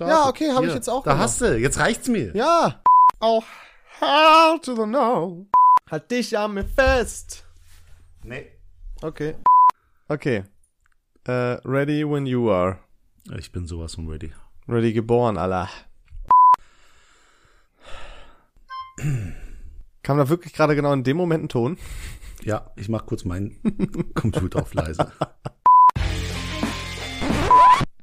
Da ja, okay, habe ich jetzt auch. Da gemacht. Hast du, jetzt reicht's mir. Ja. Oh, hard to the know. Halt dich an mir fest. Nee. Okay. Okay. Ready when you are. Ich bin sowas von ready. Ready geboren, Allah. Kam da wirklich gerade genau in dem Moment ein Ton? Ja, ich mach kurz meinen Computer auf leise.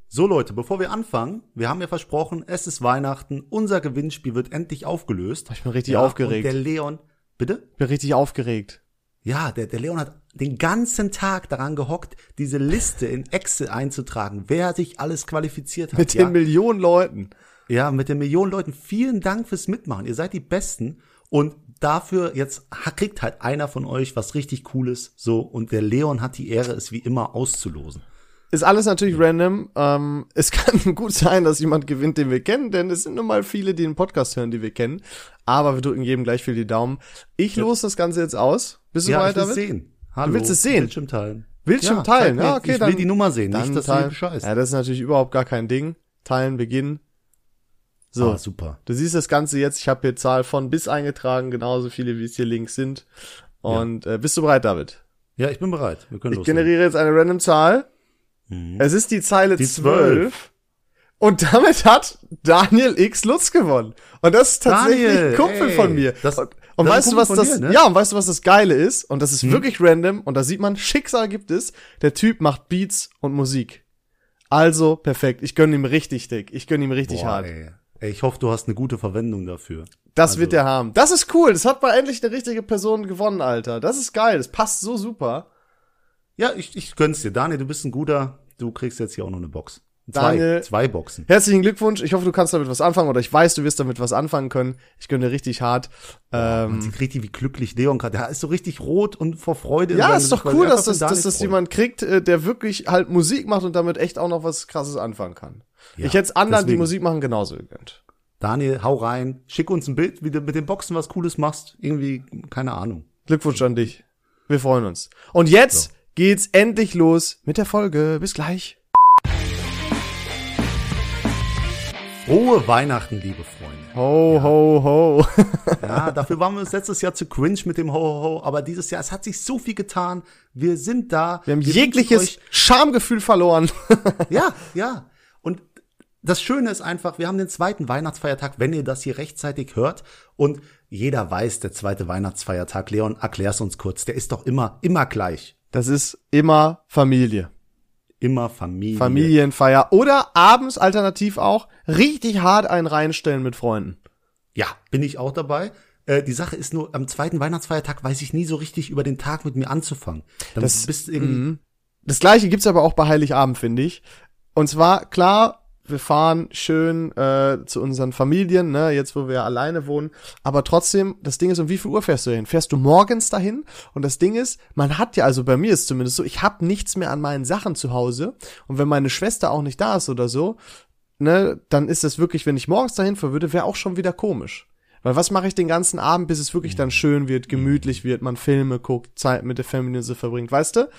So Leute, bevor wir anfangen, wir haben ja versprochen, es ist Weihnachten, unser Gewinnspiel wird endlich aufgelöst. Ich bin richtig aufgeregt. Und der Leon, bitte? Ich bin richtig aufgeregt. Ja, der Leon hat den ganzen Tag daran gehockt, diese Liste in Excel einzutragen, wer sich alles qualifiziert hat. Mit den Millionen Leuten. Ja, mit den Millionen Leuten. Vielen Dank fürs Mitmachen, ihr seid die Besten. Und dafür jetzt kriegt halt einer von euch was richtig Cooles, so, und der Leon hat die Ehre, es wie immer auszulosen. Ist alles natürlich random. Es kann gut sein, dass jemand gewinnt, den wir kennen, denn es sind nun mal viele, die den Podcast hören, die wir kennen. Aber wir drücken jedem gleich viel die Daumen. Ich lose das Ganze jetzt aus. Bist du bereit, David? Ja, ich will es sehen. Hallo. Du willst es sehen? Bildschirm teilen. Bildschirm teilen, ja, okay. Ich will die Nummer sehen, nicht, dass du bescheißt. Ja, das ist natürlich überhaupt gar kein Ding. Teilen, beginnen. So, ah, super. Du siehst das Ganze jetzt. Ich habe hier Zahl von bis eingetragen, genauso viele, wie es hier links sind. Und bist du bereit, David? Ja, ich bin bereit. Wir können loslegen. Ich generiere jetzt eine random Zahl. Es ist die Zeile 12. Und damit hat Daniel X Lutz gewonnen. Und das ist tatsächlich Daniel, Kumpel von mir. Und weißt du, was das, ne? Ja, und weißt du, was das Geile ist? Und das ist wirklich random. Und da sieht man, Schicksal gibt es. Der Typ macht Beats und Musik. Also, perfekt. Ich gönne ihm richtig dick. Ich gönne ihm richtig hart. Ey, ich hoffe, du hast eine gute Verwendung dafür. Das wird er haben. Das ist cool. Das hat mal endlich eine richtige Person gewonnen, Alter. Das ist geil. Das passt so super. Ja, ich gönn's dir. Daniel, du bist ein guter. Du kriegst jetzt hier auch noch eine Box. Zwei Boxen. Herzlichen Glückwunsch. Ich hoffe, du kannst damit was anfangen. Oder ich weiß, du wirst damit was anfangen können. Ich gönne dir richtig hart. Man sieht richtig, wie glücklich Leon gerade. Der ist so richtig rot und vor Freude. Ja, ist doch cool, dass das jemand kriegt, der wirklich halt Musik macht und damit echt auch noch was Krasses anfangen kann. Ja, ich hätte es anderen, deswegen, die Musik machen, genauso gegönnt. Daniel, hau rein. Schick uns ein Bild, wie du mit den Boxen was Cooles machst. Irgendwie, keine Ahnung. Glückwunsch an dich. Wir freuen uns. Und jetzt geht's endlich los mit der Folge. Bis gleich. Frohe Weihnachten, liebe Freunde. Ho, ho, ho. Ja, dafür waren wir uns letztes Jahr zu cringe mit dem Ho, ho, ho. Aber dieses Jahr, es hat sich so viel getan. Wir sind da. Wir haben jegliches Schamgefühl verloren. Ja. Und das Schöne ist einfach, wir haben den zweiten Weihnachtsfeiertag, wenn ihr das hier rechtzeitig hört. Und jeder weiß, der zweite Weihnachtsfeiertag, Leon, erklär's uns kurz. Der ist doch immer gleich. Das ist immer Familie. Immer Familie. Familienfeier. Oder abends alternativ auch richtig hart einen reinstellen mit Freunden. Ja, bin ich auch dabei. Die Sache ist nur, am zweiten Weihnachtsfeiertag weiß ich nie so richtig, über den Tag mit mir anzufangen. Das Gleiche gibt's aber auch bei Heiligabend, finde ich. Und zwar, klar, wir fahren schön zu unseren Familien, ne, jetzt wo wir alleine wohnen. Aber trotzdem, das Ding ist, um wie viel Uhr fährst du hin? Fährst du morgens dahin? Und das Ding ist, man hat ja, also bei mir ist zumindest so, ich habe nichts mehr an meinen Sachen zu Hause. Und wenn meine Schwester auch nicht da ist oder so, ne, dann ist das wirklich, wenn ich morgens dahin fahren würde, wäre auch schon wieder komisch. Weil was mache ich den ganzen Abend, bis es wirklich dann schön wird, gemütlich wird, man Filme guckt, Zeit mit der Familie so verbringt, weißt du?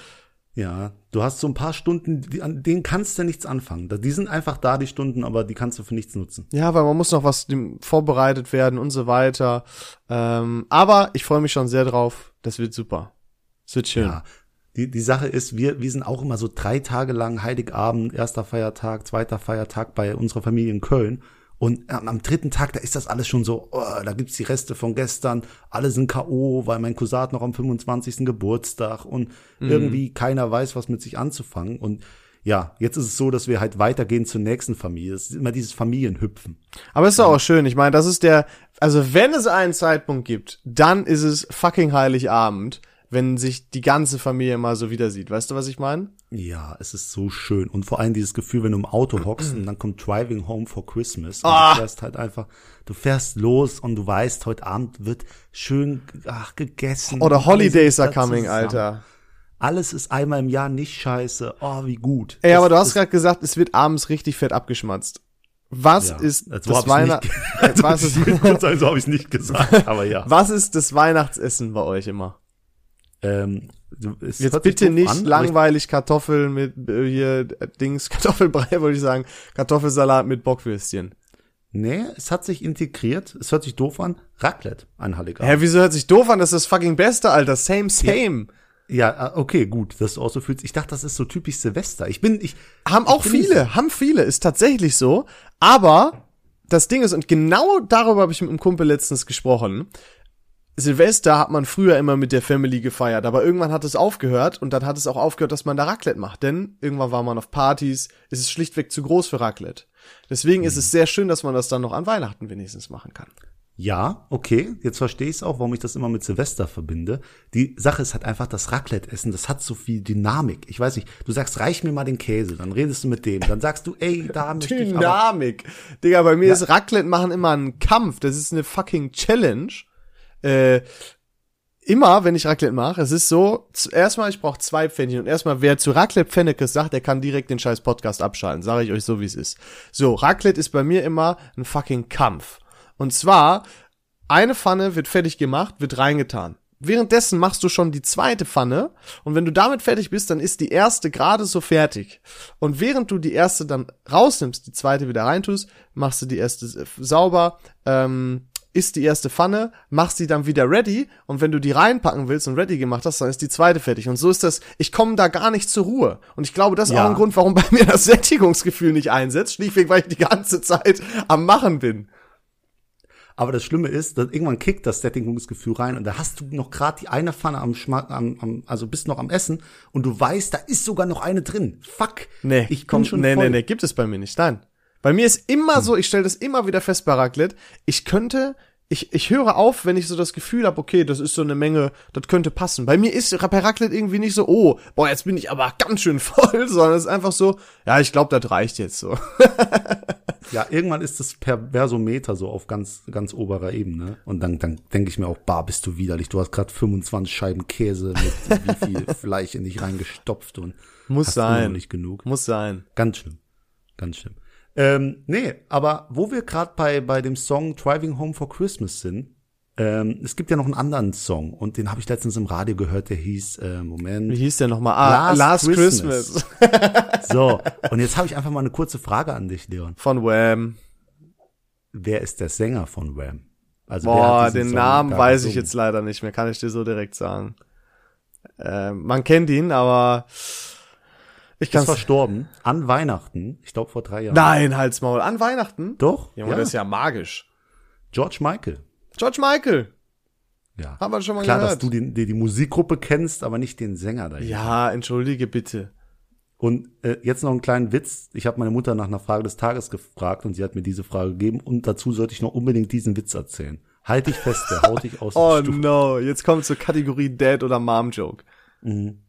Ja, du hast so ein paar Stunden, an denen kannst du nichts anfangen. Die sind einfach da, die Stunden, aber die kannst du für nichts nutzen. Ja, weil man muss noch was vorbereitet werden und so weiter. Aber ich freue mich schon sehr drauf. Das wird super. Das wird schön. Ja, die Sache ist, wir sind auch immer so 3 Tage lang, Heiligabend, erster Feiertag, zweiter Feiertag bei unserer Familie in Köln. Und am 3. Tag, da ist das alles schon so, da gibt's die Reste von gestern, alle sind K.O., weil mein Cousin hat noch am 25. Geburtstag und irgendwie keiner weiß, was mit sich anzufangen. Und ja, jetzt ist es so, dass wir halt weitergehen zur nächsten Familie. Es ist immer dieses Familienhüpfen. Aber ist doch auch schön. Ich meine, das ist also wenn es einen Zeitpunkt gibt, dann ist es fucking Heiligabend, wenn sich die ganze Familie mal so wieder sieht. Weißt du, was ich meine? Ja, es ist so schön. Und vor allem dieses Gefühl, wenn du im Auto hockst und dann kommt Driving Home for Christmas. Und du fährst halt einfach, du fährst los und du weißt, heute Abend wird schön gegessen. Oder Holidays are coming, zusammen. Alter. Alles ist einmal im Jahr nicht scheiße. Oh, wie gut. Ey, aber du hast gerade gesagt, es wird abends richtig fett abgeschmatzt. Was ist das Weihnachtsessen? So habe ich nicht gesagt, aber ja. Was ist das Weihnachtsessen bei euch immer? Jetzt bitte nicht an, langweilig Kartoffeln mit hier Dings, Kartoffelbrei wollte ich sagen, Kartoffelsalat mit Bockwürstchen. Nee, es hat sich integriert, es hört sich doof an, Raclette an Heiligabend. Hä, wieso hört sich doof an? Das ist das fucking Beste, Alter, same, same. Ja, okay, gut, dass du auch so fühlst. Ich dachte, das ist so typisch Silvester. Haben viele, ist tatsächlich so, aber das Ding ist, und genau darüber habe ich mit einem Kumpel letztens gesprochen, Silvester hat man früher immer mit der Family gefeiert, aber irgendwann hat es aufgehört und dann hat es auch aufgehört, dass man da Raclette macht, denn irgendwann war man auf Partys, es ist schlichtweg zu groß für Raclette. Deswegen ist es sehr schön, dass man das dann noch an Weihnachten wenigstens machen kann. Ja, okay, jetzt verstehe ich es auch, warum ich das immer mit Silvester verbinde. Die Sache ist halt einfach das Raclette-Essen, das hat so viel Dynamik. Ich weiß nicht, du sagst, reich mir mal den Käse, dann redest du mit dem, dann sagst du, ey, da möchte ich aber... Dynamik! Digga, bei mir ist Raclette machen immer ein Kampf, das ist eine fucking Challenge. Immer, wenn ich Raclette mache, es ist so, erstmal, ich brauche 2 Pfännchen und erstmal, wer zu Raclette Pfennekes sagt, der kann direkt den scheiß Podcast abschalten, sage ich euch so, wie es ist. So, Raclette ist bei mir immer ein fucking Kampf. Und zwar, eine Pfanne wird fertig gemacht, wird reingetan. Währenddessen machst du schon die zweite Pfanne und wenn du damit fertig bist, dann ist die erste gerade so fertig. Und während du die erste dann rausnimmst, die zweite wieder reintust, machst du die erste sauber, isst die erste Pfanne, machst die dann wieder ready und wenn du die reinpacken willst und ready gemacht hast, dann ist die zweite fertig. Und so ist das, ich komme da gar nicht zur Ruhe. Und ich glaube, das ist auch ein Grund, warum bei mir das Sättigungsgefühl nicht einsetzt, schlichtweg, weil ich die ganze Zeit am Machen bin. Aber das Schlimme ist, dass irgendwann kickt das Sättigungsgefühl rein und da hast du noch gerade die eine Pfanne also bist noch am Essen und du weißt, da ist sogar noch eine drin. Fuck. Nee, ich komm schon voll. Nee, gibt es bei mir nicht. Nein. Bei mir ist immer so, ich stelle das immer wieder fest bei Raclette, ich höre auf, wenn ich so das Gefühl habe, okay, das ist so eine Menge, das könnte passen. Bei mir ist bei Raclette irgendwie nicht so, oh, boah, jetzt bin ich aber ganz schön voll, sondern es ist einfach so, ja, ich glaube, das reicht jetzt so. Ja, irgendwann ist das Perversometer so auf ganz, ganz oberer Ebene. Und dann denke ich mir auch, bah, bist du widerlich. Du hast gerade 25 Scheiben Käse mit wie viel Fleisch in dich reingestopft und muss sein. Nicht genug. Muss sein. Ganz schlimm. Ganz schlimm. Nee, aber wo wir gerade bei dem Song Driving Home for Christmas sind, es gibt ja noch einen anderen Song und den habe ich letztens im Radio gehört, der hieß, Moment. Wie hieß der nochmal? Ah, Last Christmas. So, und jetzt habe ich einfach mal eine kurze Frage an dich, Leon. Von Wham. Wer ist der Sänger von Wham? Also boah, den Song Namen weiß ich jetzt leider nicht mehr, kann ich dir so direkt sagen. Man kennt ihn, aber... Ich ist verstorben an Weihnachten, ich glaube vor 3 Jahren. Nein, halt's Maul, an Weihnachten? Doch. Junge, ja, das ist ja magisch. George Michael. Ja. Haben wir schon mal klar, gehört. Klar, dass du die Musikgruppe kennst, aber nicht den Sänger dahinter. Ja, entschuldige bitte. Und jetzt noch einen kleinen Witz. Ich habe meine Mutter nach einer Frage des Tages gefragt und sie hat mir diese Frage gegeben und dazu sollte ich noch unbedingt diesen Witz erzählen. Halt dich fest, der haut dich aus. Oh no, jetzt kommt zur Kategorie Dad oder Mom Joke. Mhm.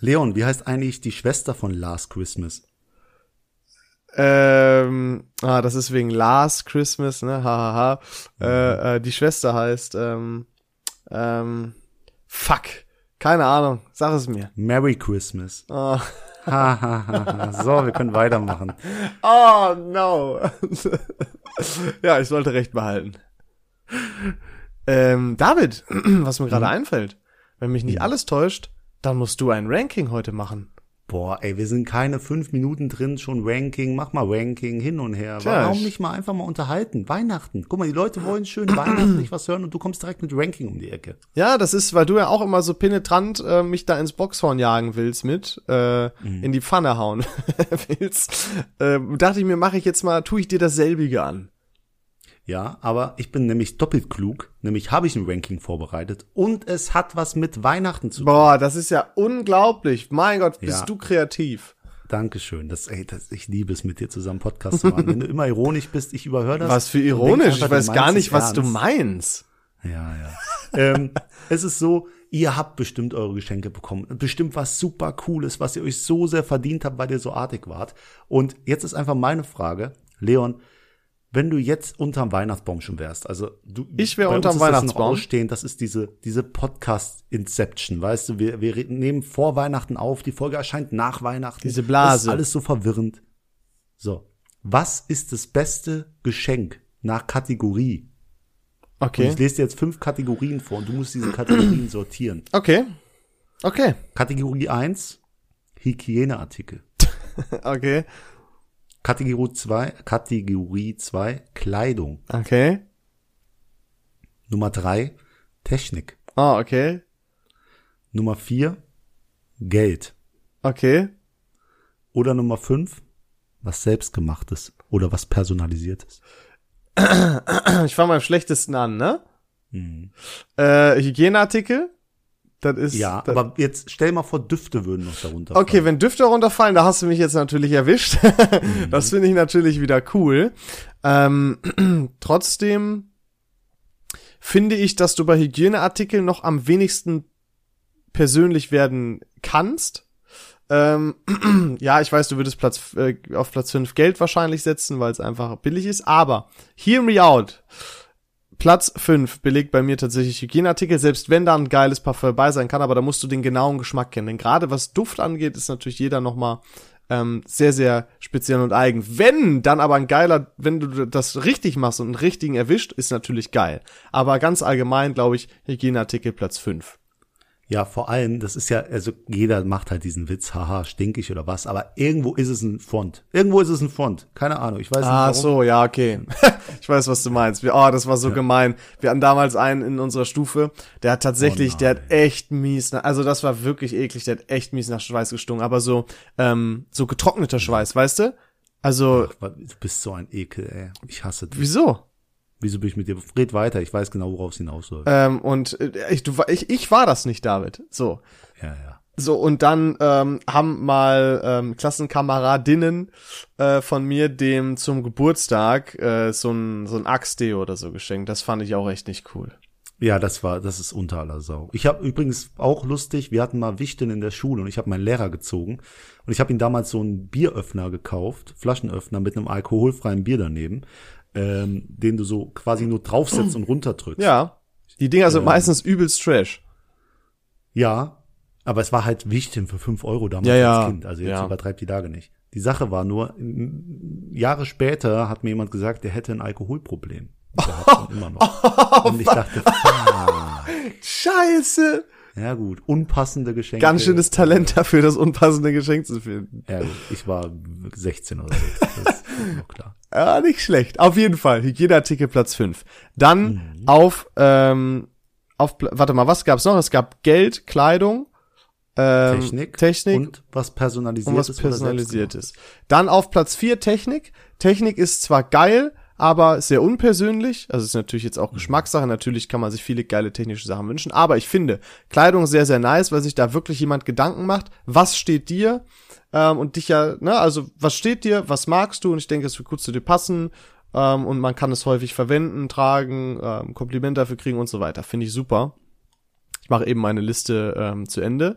Leon, wie heißt eigentlich die Schwester von Last Christmas? Das ist wegen Last Christmas, ne? Hahaha. Die Schwester heißt, fuck. Keine Ahnung. Sag es mir. Merry Christmas. Oh. So, wir können weitermachen. Oh, no. Ja, ich sollte recht behalten. David, was mir gerade einfällt, wenn mich nicht alles täuscht, dann musst du ein Ranking heute machen. Boah, ey, wir sind keine 5 Minuten drin, schon Ranking, mach mal Ranking, hin und her. Tja, warum nicht mal einfach mal unterhalten? Weihnachten. Guck mal, die Leute wollen schön weihnachtlich was hören und du kommst direkt mit Ranking um die Ecke. Ja, das ist, weil du ja auch immer so penetrant mich da ins Boxhorn jagen willst mit, in die Pfanne hauen willst. Dachte ich mir, tue ich dir dasselbige an. Ja, aber ich bin nämlich doppelt klug, nämlich habe ich ein Ranking vorbereitet und es hat was mit Weihnachten zu tun. Boah, das ist ja unglaublich. Mein Gott, bist du kreativ. Dankeschön. Ich liebe es, mit dir zusammen Podcast zu machen. Wenn du immer ironisch bist, ich überhöre das. Was für ironisch? Ich weiß gar nicht, was du meinst. Ja. Es ist so, ihr habt bestimmt eure Geschenke bekommen. Bestimmt was super Cooles, was ihr euch so sehr verdient habt, weil ihr so artig wart. Und jetzt ist einfach meine Frage, Leon, wenn du jetzt unterm Weihnachtsbaum schon wärst, ich wäre unterm Weihnachtsbaum stehen, das ist diese Podcast-Inception, weißt du, wir nehmen vor Weihnachten auf, die Folge erscheint nach Weihnachten. Diese Blase. Das ist alles so verwirrend. So, was ist das beste Geschenk nach Kategorie? Okay. Und ich lese dir jetzt 5 Kategorien vor und du musst diese Kategorien sortieren. Okay. Okay. Kategorie 1, Hygieneartikel. Okay. Kategorie 2, Kleidung. Okay. Nummer 3, Technik. Ah, okay. Nummer 4, Geld. Okay. Oder Nummer 5, was Selbstgemachtes oder was Personalisiertes. Ich fange mal am schlechtesten an, ne? Mhm. Hygieneartikel. Das ist, ja, das aber jetzt stell mal vor, Düfte würden noch darunter fallen. Okay, wenn Düfte runterfallen, da hast du mich jetzt natürlich erwischt. Mhm. Das finde ich natürlich wieder cool. Trotzdem finde ich, dass du bei Hygieneartikeln noch am wenigsten persönlich werden kannst. Ja, ich weiß, du würdest auf Platz 5 Geld wahrscheinlich setzen, weil es einfach billig ist. Aber hear me out. Platz 5 belegt bei mir tatsächlich Hygieneartikel, selbst wenn da ein geiles Parfum bei sein kann, aber da musst du den genauen Geschmack kennen. Denn gerade was Duft angeht, ist natürlich jeder nochmal sehr, sehr speziell und eigen. Wenn dann aber ein geiler, wenn du das richtig machst und einen richtigen erwischt, ist natürlich geil. Aber ganz allgemein, glaube ich, Hygieneartikel Platz 5. Ja, vor allem, das ist ja, also jeder macht halt diesen Witz, haha, stinkig oder was, aber irgendwo ist es ein Font. Keine Ahnung, ich weiß nicht warum. Ah, so, ja, okay. Ich weiß, was du meinst. Das war so gemein. Wir hatten damals einen in unserer Stufe, der hat tatsächlich, der hat echt mies, also das war wirklich eklig, der hat echt mies nach Schweiß gestunken, aber so, so getrockneter Schweiß, weißt du? Also. Ach, du bist so ein Ekel, ey. Ich hasse dich. Wieso? Wieso bin ich mit dir? Red weiter, ich weiß genau, worauf es hinaus soll. Ich war das nicht, David. So. Ja. So, und dann haben mal Klassenkameradinnen von mir dem zum Geburtstag so ein Axe-Deo oder so geschenkt. Das fand ich auch echt nicht cool. Ja, das ist unter aller Sau. Ich habe übrigens auch lustig, wir hatten mal Wichteln in der Schule und ich habe meinen Lehrer gezogen und ich habe ihm damals so einen Bieröffner gekauft, Flaschenöffner mit einem alkoholfreien Bier daneben. Den du so quasi nur draufsetzt und runterdrückst. Ja, die Dinger sind meistens übelst trash. Ja, aber es war halt Wichteln für 5 € damals als Kind. Also jetzt übertreibt die Lage nicht. Die Sache war nur, Jahre später hat mir jemand gesagt, der hätte ein Alkoholproblem. Und der hat immer noch. Und ich dachte, Scheiße. Ja gut, unpassende Geschenke. Ganz schönes Talent dafür, das unpassende Geschenk zu finden. Ja gut, ich war 16 oder so. Das ist noch klar. Ja, nicht schlecht. Auf jeden Fall, Hygieneartikel Platz 5. Dann auf warte mal, was gab's noch? Es gab Geld, Kleidung, Technik und was Personalisiertes. Dann auf Platz 4 Technik. Technik ist zwar geil, aber sehr unpersönlich, also ist natürlich jetzt auch Geschmackssache, natürlich kann man sich viele geile technische Sachen wünschen, aber ich finde Kleidung sehr, sehr nice, weil sich da wirklich jemand Gedanken macht, was steht dir und dich ja, ne, also was steht dir, was magst du und ich denke, es wird gut zu dir passen und man kann es häufig verwenden, tragen, Komplimente dafür kriegen und so weiter, finde ich super. Ich mache eben meine Liste zu Ende.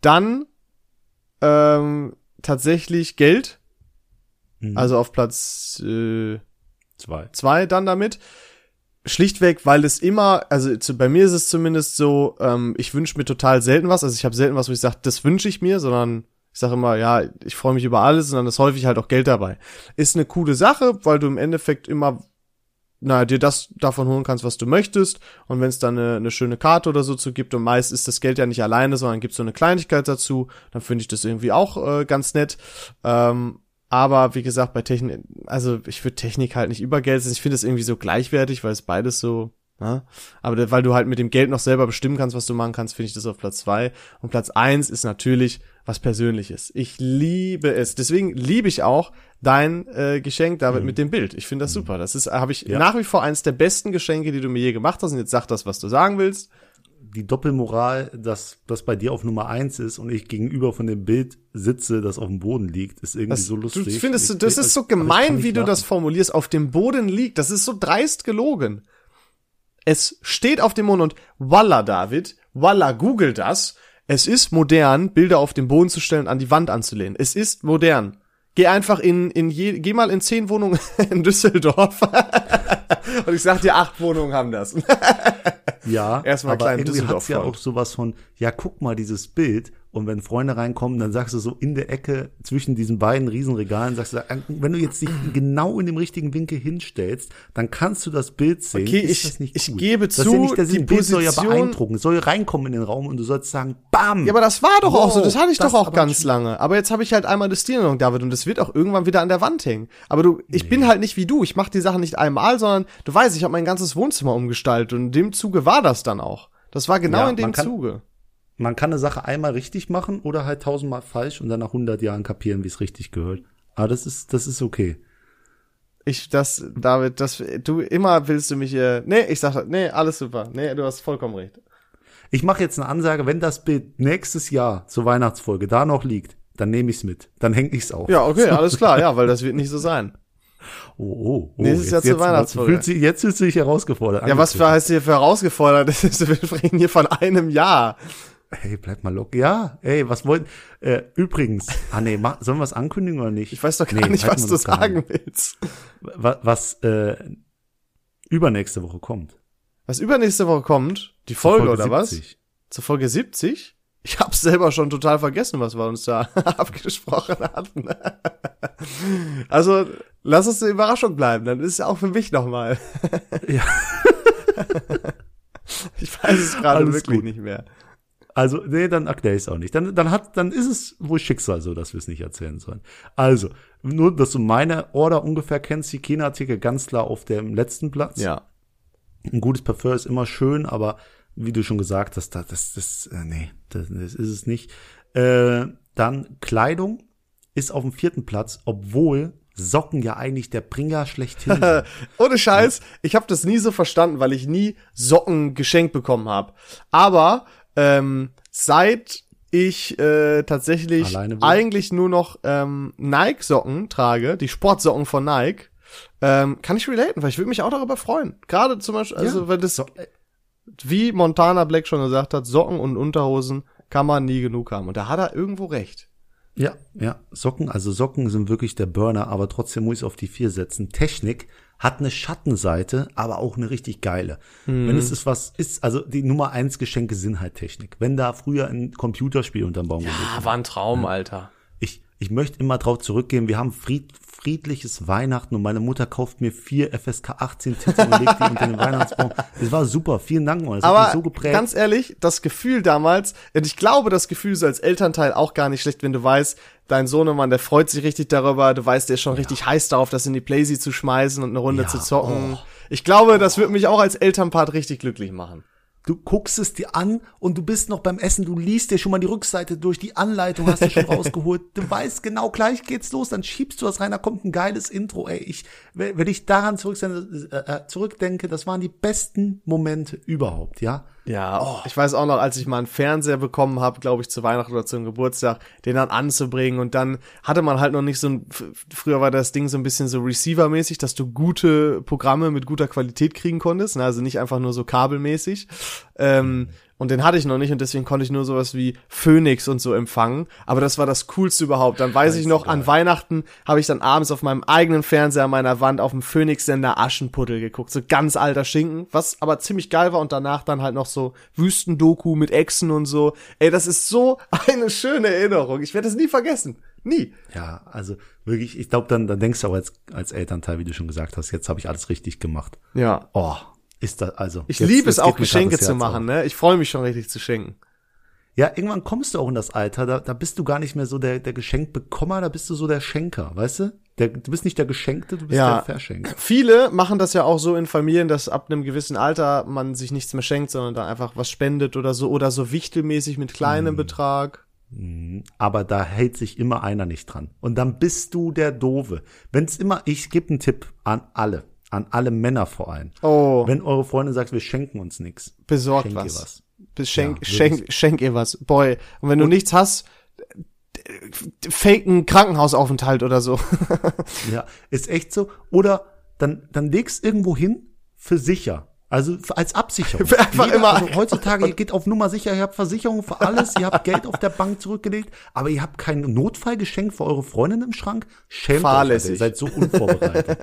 Dann tatsächlich Geld, also auf Platz 2 dann damit. Schlichtweg, weil es immer, also bei mir ist es zumindest so, ich wünsche mir total selten was. Also ich habe selten was, wo ich sage, das wünsche ich mir, sondern ich sage immer, ja, ich freue mich über alles und dann ist häufig halt auch Geld dabei. Ist eine coole Sache, weil du im Endeffekt immer, dir das davon holen kannst, was du möchtest. Und wenn es dann eine schöne Karte oder so zu gibt und meist ist das Geld ja nicht alleine, sondern gibt es so eine Kleinigkeit dazu, dann finde ich das irgendwie auch ganz nett. Aber wie gesagt, bei Technik, also ich würde Technik halt nicht über Geld setzen. Ich finde es irgendwie so gleichwertig, weil es beides so, ne? Aber weil du halt mit dem Geld noch selber bestimmen kannst, was du machen kannst, finde ich das auf Platz 2. Und Platz 1 ist natürlich was Persönliches. Ich liebe es. Deswegen liebe ich auch dein Geschenk, David, mit dem Bild. Ich finde das super. Das ist, habe ich nach wie vor eins der besten Geschenke, die du mir je gemacht hast. Und jetzt sag das, was du sagen willst. Die Doppelmoral, dass das bei dir auf Nummer 1 ist und ich gegenüber von dem Bild sitze, das auf dem Boden liegt, ist irgendwie so lustig. Das ist so gemein, wie du das formulierst, auf dem Boden liegt. Das ist so dreist gelogen. Es steht auf dem Mond und Walla, David, Walla, google das. Es ist modern, Bilder auf den Boden zu stellen, an die Wand anzulehnen. Es ist modern. Geh einfach geh mal in 10 Wohnungen in Düsseldorf. Und ich sag dir, 8 Wohnungen haben das. Ja, erstmal aber irgendwie hat es ja auch sowas von, ja, guck mal dieses Bild. Und wenn Freunde reinkommen, dann sagst du so in der Ecke zwischen diesen beiden Riesenregalen, sagst du, wenn du jetzt dich genau in dem richtigen Winkel hinstellst, dann kannst du das Bild sehen. Okay, ich gebe zu, das ist ja nicht, dass die Bild soll ja beeindrucken, es soll reinkommen in den Raum und du sollst sagen, bam. Ja, aber das war doch wow, auch so, das hatte ich doch auch ganz lange. Aber jetzt habe ich halt einmal das Stilnoten, David, und das wird auch irgendwann wieder an der Wand hängen. Aber ich bin halt nicht wie du, ich mache die Sachen nicht einmal, sondern du weißt, ich habe mein ganzes Wohnzimmer umgestaltet und in dem Zuge war das dann auch. Das war genau in dem Zuge. Man kann eine Sache einmal richtig machen oder halt 1000-mal falsch und dann nach 100 Jahren kapieren, wie es richtig gehört. Aber das ist okay. David, du immer willst du mich hier, alles super. Nee, du hast vollkommen recht. Ich mache jetzt eine Ansage, wenn das Bild nächstes Jahr zur Weihnachtsfolge da noch liegt, dann nehme ich's mit. Dann hänge ich's auf. Ja, okay, alles klar, ja, weil das wird nicht so sein. Oh. Nächstes Jahr zur Weihnachtsfolge. Jetzt fühlst du dich herausgefordert. Ja, was heißt hier für herausgefordert? Wir reden hier von einem Jahr. Hey, bleib mal locker. Ja, ey, was wollten übrigens, sollen wir es ankündigen oder nicht? Ich weiß doch gar nicht, was du sagen willst. Was übernächste Woche kommt. Was übernächste Woche kommt? Die Folge oder was? Zur Folge 70? Ich hab's selber schon total vergessen, was wir uns da abgesprochen hatten. Also, lass uns eine Überraschung bleiben, dann ist es ja auch für mich nochmal. Ja. Ich weiß es gerade wirklich nicht mehr. Also, dann erkläre ich es auch nicht. Dann ist es wohl Schicksal so, dass wir es nicht erzählen sollen. Also, nur, dass du meine Order ungefähr kennst, die China-Artikel ganz klar auf dem letzten Platz. Ja. Ein gutes Parfum ist immer schön, aber wie du schon gesagt hast, das ist es nicht. Dann Kleidung ist auf dem 4. Platz, obwohl Socken ja eigentlich der Bringer schlechthin sind. Ohne Scheiß, ich habe das nie so verstanden, weil ich nie Socken geschenkt bekommen habe. Aber seit ich tatsächlich eigentlich nur noch Nike-Socken trage, die Sportsocken von Nike, kann ich relaten, weil ich würde mich auch darüber freuen. Gerade zum Beispiel, weil das, wie Montana Black schon gesagt hat, Socken und Unterhosen kann man nie genug haben. Und da hat er irgendwo recht. Ja, Socken sind wirklich der Burner, aber trotzdem muss ich es auf die 4 setzen. Technik hat eine Schattenseite, aber auch eine richtig geile. Mhm. Wenn es ist die Nummer 1 Geschenke sind halt Technik. Wenn da früher ein Computerspiel unterm Baum gelegt war. War ein Traum, Alter. Ich möchte immer drauf zurückgehen, wir haben friedliches Weihnachten und meine Mutter kauft mir 4 FSK 18 Titel und legt die unter den Weihnachtsbaum. Das war super, vielen Dank, Mann. Das hat mich so geprägt. Ganz ehrlich, das Gefühl damals, und ich glaube, das Gefühl ist als Elternteil auch gar nicht schlecht, wenn du weißt, dein Sohnemann, der freut sich richtig darüber, du weißt, der ist schon richtig heiß darauf, das in die Playsee zu schmeißen und eine Runde zu zocken. Ich glaube, das wird mich auch als Elternpart richtig glücklich machen. Du guckst es dir an und du bist noch beim Essen, du liest dir schon mal die Rückseite durch, die Anleitung hast du schon rausgeholt, du weißt genau, gleich geht's los, dann schiebst du das rein, da kommt ein geiles Intro, ey. Wenn ich daran zurückdenke, das waren die besten Momente überhaupt, ja? Ja, Ich weiß auch noch, als ich mal einen Fernseher bekommen habe, glaube ich, zu Weihnachten oder zum Geburtstag, den dann anzubringen und dann hatte man halt noch nicht so ein, früher war das Ding so ein bisschen so Receiver-mäßig, dass du gute Programme mit guter Qualität kriegen konntest, also nicht einfach nur so kabelmäßig. Und den hatte ich noch nicht und deswegen konnte ich nur sowas wie Phoenix und so empfangen, aber das war das Coolste überhaupt. Dann weiß ich noch, an Weihnachten habe ich dann abends auf meinem eigenen Fernseher an meiner Wand auf dem Phoenix-Sender Aschenputtel geguckt, so ganz alter Schinken, was aber ziemlich geil war und danach dann halt noch so Wüstendoku mit Echsen und so. Ey, das ist so eine schöne Erinnerung, ich werde es nie vergessen. Nie. Ja, also wirklich, ich glaube, dann denkst du auch als Elternteil, wie du schon gesagt hast, jetzt habe ich alles richtig gemacht. Ja. Ist das, also, ich liebe es auch, Geschenke zu machen, ne? Ich freue mich schon richtig zu schenken. Ja, irgendwann kommst du auch in das Alter, da bist du gar nicht mehr so der Geschenkbekommer, da bist du so der Schenker, weißt du? Du bist nicht der Geschenkte, du bist der Verschenker. Viele machen das ja auch so in Familien, dass ab einem gewissen Alter man sich nichts mehr schenkt, sondern dann einfach was spendet oder so wichtelmäßig mit kleinem Betrag. Aber da hält sich immer einer nicht dran. Und dann bist du der Doofe. Ich gebe einen Tipp an alle. An alle Männer vor allem. Wenn eure Freundin sagt, wir schenken uns nichts. Besorgt schenk was. Ihr was. Schenk ihr was. Boy. Und wenn du nichts hast, fake einen Krankenhausaufenthalt oder so. Ja, ist echt so. Oder dann legst irgendwo hin für sicher. Also als Absicherung. Einfach immer. Also heutzutage, ihr geht auf Nummer sicher, ihr habt Versicherung für alles, ihr habt Geld auf der Bank zurückgelegt, aber ihr habt kein Notfallgeschenk für eure Freundin im Schrank. Schämt euch, ihr seid so unvorbereitet.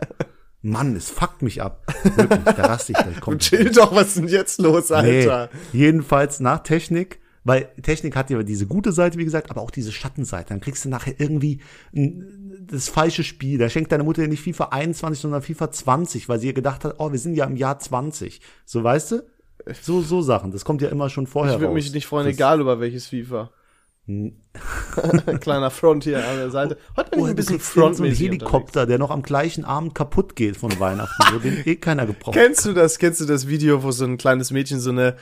Mann, es fuckt mich ab. Wirklich, da raste ich gleich komplett. Chill doch, was ist denn jetzt los, Alter? Nee, jedenfalls nach Technik, weil Technik hat ja diese gute Seite, wie gesagt, aber auch diese Schattenseite. Dann kriegst du nachher irgendwie das falsche Spiel. Da schenkt deine Mutter dir nicht FIFA 21, sondern FIFA 20, weil sie ihr gedacht hat, oh, wir sind ja im Jahr 20. So, weißt du? So Sachen. Das kommt ja immer schon vorher raus. Ich würde mich nicht freuen, egal über welches FIFA. Kleiner Front hier an der Seite. Heute bin ich ein bisschen frontmäßig so ein Helikopter, unterwegs, der noch am gleichen Abend kaputt geht von Weihnachten, so den eh keiner gebraucht. Kennst du das Video, wo so ein kleines Mädchen so eine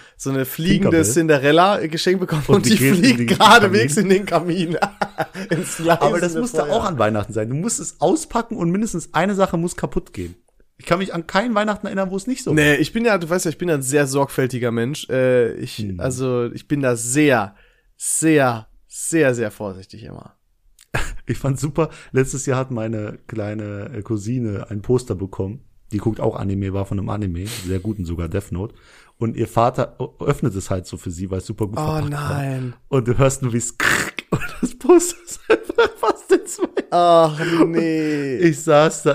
fliegende Cinderella geschenkt bekommt und die fliegt geradewegs in den Kamin. Aber das muss da auch an Weihnachten sein. Du musst es auspacken und mindestens eine Sache muss kaputt gehen. Ich kann mich an keinen Weihnachten erinnern, wo es nicht so war. Nee, ich bin ja, du weißt ja, ich bin ein sehr sorgfältiger Mensch. Also ich bin da sehr, sehr, sehr, sehr vorsichtig immer. Ich fand's super. Letztes Jahr hat meine kleine Cousine ein Poster bekommen. Die guckt auch Anime, war von einem Anime, sehr guten sogar, Death Note. Und ihr Vater öffnet es halt so für sie, weil es super gut verpackt nein. War. Und du hörst nur, wie es krrrk und das Poster ist einfach fast in zwei. Ach nee. Und ich saß da,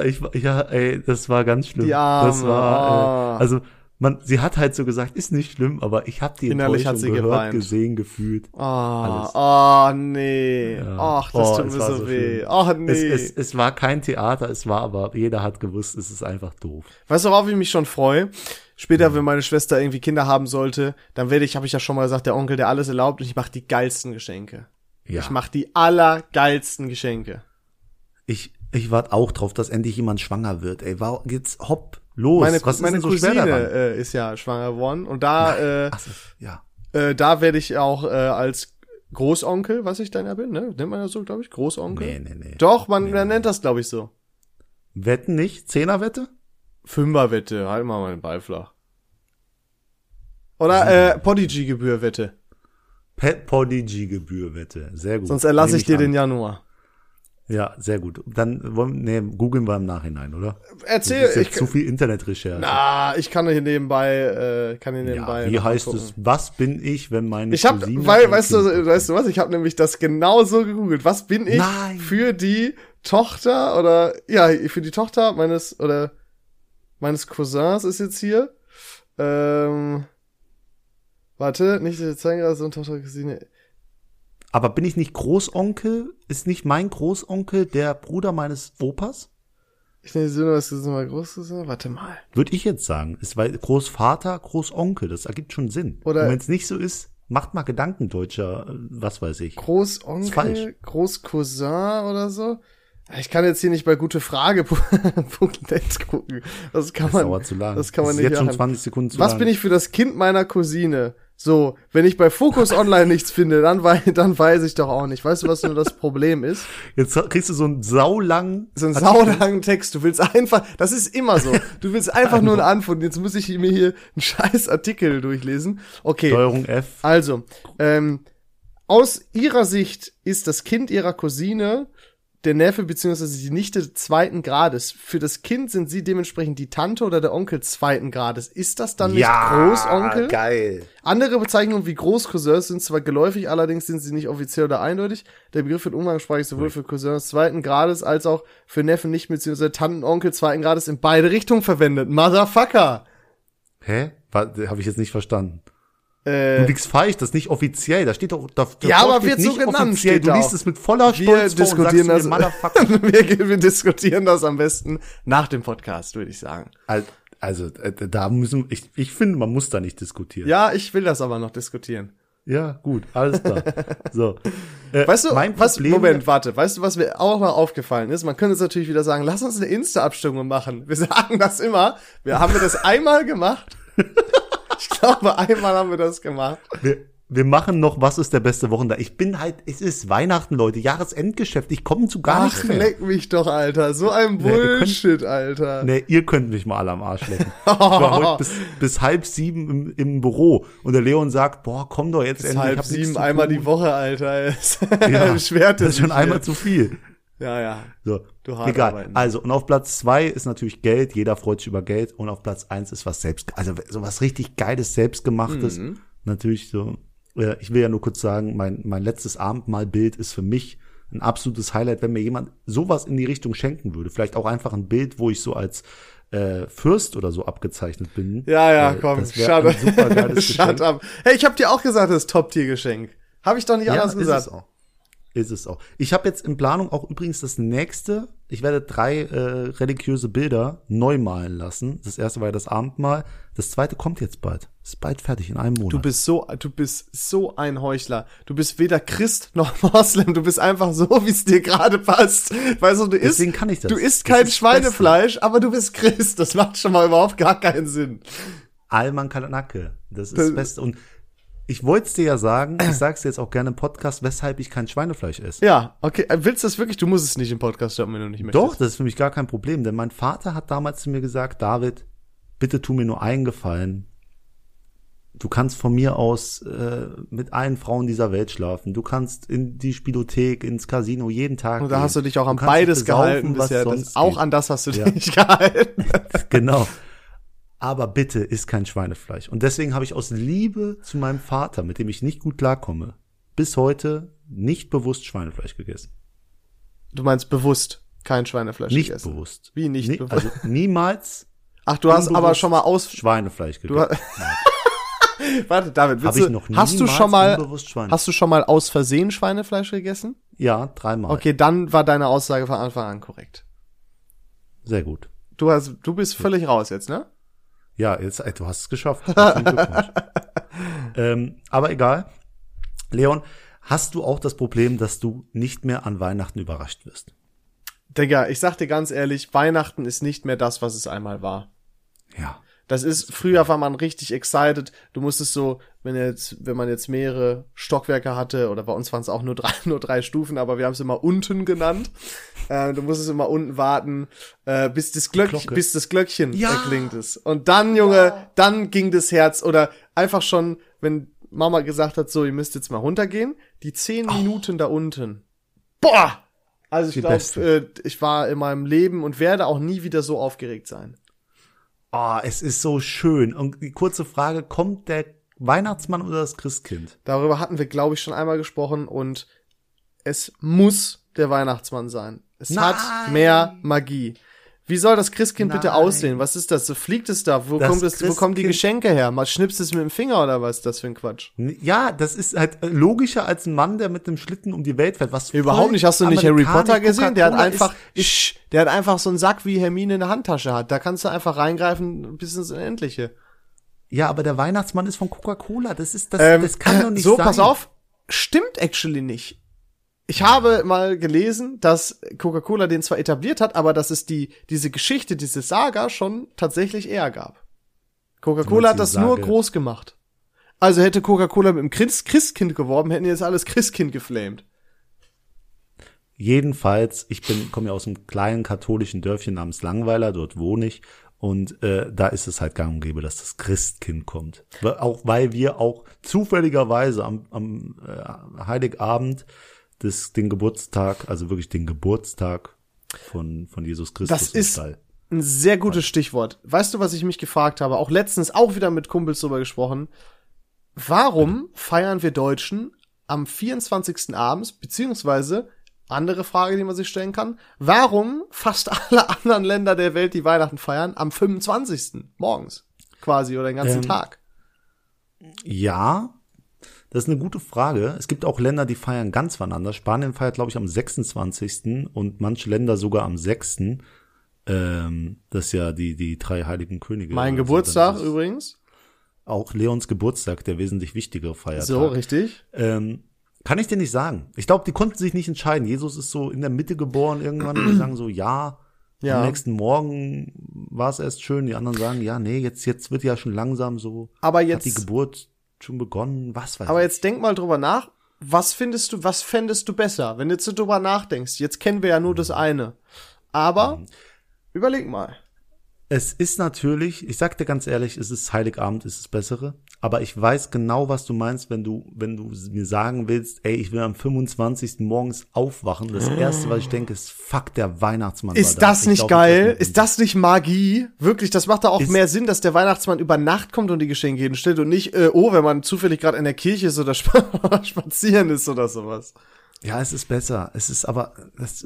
das war ganz schlimm. Ja, das war, sie hat halt so gesagt, ist nicht schlimm, aber ich habe die innerlich hat sie gehört, geweint. Gesehen, gefühlt. Nee. Ja. Ach, das tut mir so weh. Ach, nee. Es war kein Theater, aber jeder hat gewusst, es ist einfach doof. Weißt du, worauf ich mich schon freue? Später, wenn meine Schwester irgendwie Kinder haben sollte, dann habe ich ja schon mal gesagt, der Onkel, der alles erlaubt, und ich mache die geilsten Geschenke. Ja. Ich mache die allergeilsten Geschenke. Ich warte auch drauf, dass endlich jemand schwanger wird. Ey, geht's hopp. Los, meine Cousine ist ja schwanger geworden und da werde ich auch als Großonkel, was ich dann ja bin, ne? Nennt man das so, glaube ich, Großonkel? Nee. Doch, man nennt das, glaube ich, so. Wetten nicht? 10er-Wette? 5er-Wette, halt mal meinen Ball flach. Oder Podigy-Gebühr-Wette. Podigy-Gebühr-Wette, sehr gut. Sonst erlasse ich dir den Januar. Ja, sehr gut. Dann googeln wir im Nachhinein, oder? Das ist jetzt zu viel Internetrecherche. Na, ich kann hier nebenbei wie heißt gucken. Es, was bin ich, wenn meine Cousine weißt du was, ich habe nämlich das genauso gegoogelt. Was bin ich für die Tochter meines Cousins ist jetzt hier. Warte, nicht zeigen, also Tochter Cousine. Aber bin ich nicht Großonkel? Ist nicht mein Großonkel der Bruder meines Opas? Ich nenne die Söhne, was ist mal Großgesehen? Warte mal. Würde ich jetzt sagen. Ist weil Großvater, Großonkel, das ergibt schon Sinn. Oder wenn es nicht so ist, macht mal Gedanken, Deutscher, was weiß ich. Großonkel, Großcousin oder so? Ich kann jetzt hier nicht bei gutefrage.net gucken. Das dauert zu lang. Das kann man nicht jetzt schon 20 Sekunden zu lang. Was bin ich für das Kind meiner Cousine? So, wenn ich bei Focus Online nichts finde, dann weiß ich doch auch nicht. Weißt du, was nur das Problem ist? Jetzt kriegst du so einen saulangen Text. Du willst einfach, das ist immer so. Du willst einfach nur einen Anfang. Jetzt muss ich mir hier einen scheiß Artikel durchlesen. Okay. Steuerung F. Also, aus ihrer Sicht ist das Kind ihrer Cousine der Neffe bzw. die Nichte zweiten Grades. Für das Kind sind sie dementsprechend die Tante oder der Onkel zweiten Grades. Ist das dann nicht Großonkel? Geil. Andere Bezeichnungen wie Großcousins sind zwar geläufig, allerdings sind sie nicht offiziell oder eindeutig. Der Begriff wird umgangssprachlich sowohl für Cousins zweiten Grades als auch für Neffen nicht bzw. Tanten, Onkel zweiten Grades in beide Richtungen verwendet. Motherfucker! Hä? Habe ich jetzt nicht verstanden. Du liegst falsch, das ist nicht offiziell, da steht doch ja, aber wird so genannt. Du liest es mit voller Stolz vor und sagst das, Motherfucker. Wir diskutieren das am besten nach dem Podcast, würde ich sagen. Also da müssen ich finde, man muss da nicht diskutieren. Ja, ich will das aber noch diskutieren. Ja, gut, alles klar. So. Weißt du, weißt du, was mir auch mal aufgefallen ist? Man könnte jetzt natürlich wieder sagen, lass uns eine Insta-Abstimmung machen. Wir sagen das immer. Wir haben das einmal gemacht. Ich glaube, einmal haben wir das gemacht. Wir machen noch, was ist der beste Wochentag? Es ist Weihnachten, Leute, Jahresendgeschäft. Ich komme zu gar nichts mehr. Ach, leck mich doch, Alter. So ein Bullshit, Alter. Nee, ihr könnt mich mal alle am Arsch lecken. Ich war heute bis 6:30 im Büro. Und der Leon sagt, boah, komm doch jetzt endlich. 6:30 einmal die Woche, Alter. Ja, Schwert ist schon einmal zu viel. Ja. So. Du hart egal. Arbeiten. Also, und auf Platz 2 ist natürlich Geld. Jeder freut sich über Geld. Und auf Platz 1 ist was richtig Geiles, Selbstgemachtes. Mhm. Natürlich so. Ich will ja nur kurz sagen, mein letztes Abendmahlbild ist für mich ein absolutes Highlight, wenn mir jemand sowas in die Richtung schenken würde. Vielleicht auch einfach ein Bild, wo ich so als Fürst oder so abgezeichnet bin. Ja, ja, komm, shut up. Hey, ich hab dir auch gesagt, das ist Top-Tier-Geschenk. Hab ich doch nicht anders gesagt. Ist es auch. Ich habe jetzt in Planung auch übrigens das nächste. Ich werde 3 religiöse Bilder neu malen lassen. Das erste war ja das Abendmahl. Das zweite kommt jetzt bald. Ist bald fertig, in einem Monat. Du bist so ein Heuchler. Du bist weder Christ noch Moslem. Du bist einfach so, wie es dir gerade passt. Weißt du, deswegen kann ich das. Du isst kein Schweinefleisch, aber du bist Christ. Das macht schon mal überhaupt gar keinen Sinn. Alman Kalanake. Das ist das Beste. Und ich wollte es dir ja sagen, ich sag's dir jetzt auch gerne im Podcast, weshalb ich kein Schweinefleisch esse. Ja, okay. Willst du das wirklich? Du musst es nicht im Podcast stoppen, wenn du nicht möchtest. Doch, das ist für mich gar kein Problem, denn mein Vater hat damals zu mir gesagt, David, bitte tu mir nur einen Gefallen. Du kannst von mir aus mit allen Frauen dieser Welt schlafen. Du kannst in die Spielothek, ins Casino jeden Tag gehen. Und da hast du dich auch an beides gehalten bisher. Auch an das hast du dich nicht gehalten. Genau. Aber bitte isst kein Schweinefleisch. Und deswegen habe ich aus Liebe zu meinem Vater, mit dem ich nicht gut klarkomme, bis heute nicht bewusst Schweinefleisch gegessen. Du meinst bewusst kein Schweinefleisch nicht gegessen? Nicht bewusst. Wie nicht bewusst? Also niemals. Ach, du hast aber schon mal aus Schweinefleisch gegessen. Warte, David, hast du schon mal aus Versehen Schweinefleisch gegessen? Ja, 3-mal. Okay, dann war deine Aussage von Anfang an korrekt. Sehr gut. Du bist völlig raus jetzt, ne? Ja, jetzt, du hast es geschafft. Aber egal. Leon, hast du auch das Problem, dass du nicht mehr an Weihnachten überrascht wirst? Digga, ich sag dir ganz ehrlich, Weihnachten ist nicht mehr das, was es einmal war. Ja. Früher war man richtig excited. Du musstest so, wenn man jetzt mehrere Stockwerke hatte, oder bei uns waren es auch nur drei Stufen, aber wir haben es immer unten genannt. Du musstest immer unten warten, bis das Glöckchen erklingt ist. Und dann, Junge, dann ging das Herz, oder einfach schon, wenn Mama gesagt hat, so, ihr müsst jetzt mal runtergehen, die 10 Minuten da unten. Boah! Also ich glaube, ich war in meinem Leben und werde auch nie wieder so aufgeregt sein. Oh, es ist so schön. Und die kurze Frage, kommt der Weihnachtsmann oder das Christkind? Darüber hatten wir, glaube ich, schon einmal gesprochen. Und es muss der Weihnachtsmann sein. Es hat mehr Magie. Wie soll das Christkind bitte aussehen? Was ist das? So fliegt es da? Wo kommen die Geschenke her? Mal schnippst es mit dem Finger oder was? Das für ein Quatsch. Ja, das ist halt logischer als ein Mann, der mit einem Schlitten um die Welt fährt. Was überhaupt nicht. Hast du nicht Harry Potter gesehen? Der hat einfach so einen Sack, wie Hermine in der Handtasche hat. Da kannst du einfach reingreifen bis ins Unendliche. Ja, aber der Weihnachtsmann ist von Coca-Cola. Das kann doch nicht sein. So, pass auf. Stimmt actually nicht. Ich habe mal gelesen, dass Coca-Cola den zwar etabliert hat, aber dass es diese Geschichte, diese Saga schon tatsächlich eher gab. Coca-Cola hat das nur groß gemacht. Also hätte Coca-Cola mit dem Christkind geworben, hätten jetzt alles Christkind geflamed. Jedenfalls, ich komme ja aus einem kleinen katholischen Dörfchen namens Langweiler, dort wohne ich. Und da ist es halt gang und gäbe, dass das Christkind kommt. Auch weil wir auch zufälligerweise am Heiligabend den Geburtstag von Jesus Christus. Das ist ein sehr gutes Stichwort. Weißt du, was ich mich gefragt habe? Auch letztens auch wieder mit Kumpels drüber gesprochen. Warum feiern wir Deutschen am 24. abends, beziehungsweise, andere Frage, die man sich stellen kann, warum fast alle anderen Länder der Welt, die Weihnachten feiern, am 25. morgens quasi oder den ganzen Tag? Ja, das ist eine gute Frage. Es gibt auch Länder, die feiern ganz wann anders. Spanien feiert, glaube ich, am 26. und manche Länder sogar am 6. Das ist ja die 3 heiligen Könige. Mein Geburtstag übrigens. Auch Leons Geburtstag, der wesentlich wichtigere Feiertag. So, richtig. Kann ich dir nicht sagen. Ich glaube, die konnten sich nicht entscheiden. Jesus ist so in der Mitte geboren irgendwann und die sagen so, ja. Am nächsten Morgen war es erst schön. Die anderen sagen, ja, nee, jetzt wird ja schon langsam so. Aber jetzt hat die Geburt schon begonnen, was weiß ich. Aber jetzt denk mal drüber nach, was fändest du besser, wenn du jetzt drüber nachdenkst? Jetzt kennen wir ja nur das eine. Aber überleg mal. Es ist natürlich, ich sag dir ganz ehrlich, es ist Heiligabend, ist das Bessere. Aber ich weiß genau, was du meinst, wenn du mir sagen willst, ey, ich will am 25. morgens aufwachen. Das Erste, was ich denke, ist, fuck, der Weihnachtsmann. Ist das nicht geil? Ist das nicht Magie? Wirklich, das macht da auch mehr Sinn, dass der Weihnachtsmann über Nacht kommt und die Geschenke hinstellt und nicht, wenn man zufällig gerade in der Kirche ist oder spazieren ist oder sowas. Ja, es ist besser. Es ist aber, es